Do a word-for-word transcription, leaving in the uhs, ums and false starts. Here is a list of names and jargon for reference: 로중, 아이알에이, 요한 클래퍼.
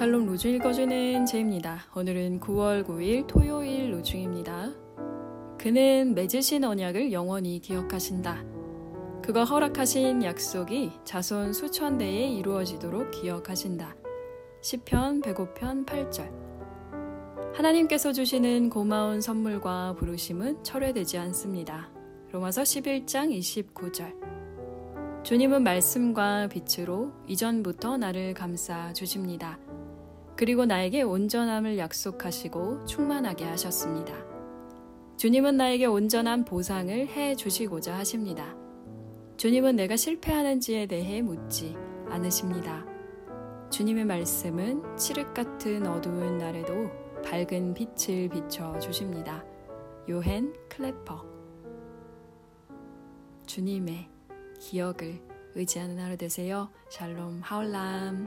샬롬 로중 읽어주는 제입니다. 오늘은 구월 구일 토요일 로중입니다. 그는 맺으신 언약을 영원히 기억하신다. 그가 허락하신 약속이 자손 수천 대에 이루어지도록 기억하신다. 시편 백오 편 팔 절. 하나님께서 주시는 고마운 선물과 부르심은 철회되지 않습니다. 로마서 십일 장 이십구 절. 주님은 말씀과 빛으로 이전부터 나를 감싸 주십니다. 그리고 나에게 온전함을 약속하시고 충만하게 하셨습니다. 주님은 나에게 온전한 보상을 해 주시고자 하십니다. 주님은 내가 실패하는지에 대해 묻지 않으십니다. 주님의 말씀은 칠흑 같은 어두운 날에도 밝은 빛을 비춰 주십니다. 요한 클래퍼. 주님의 기억을 의지하는 하루 되세요. 샬롬 하울람.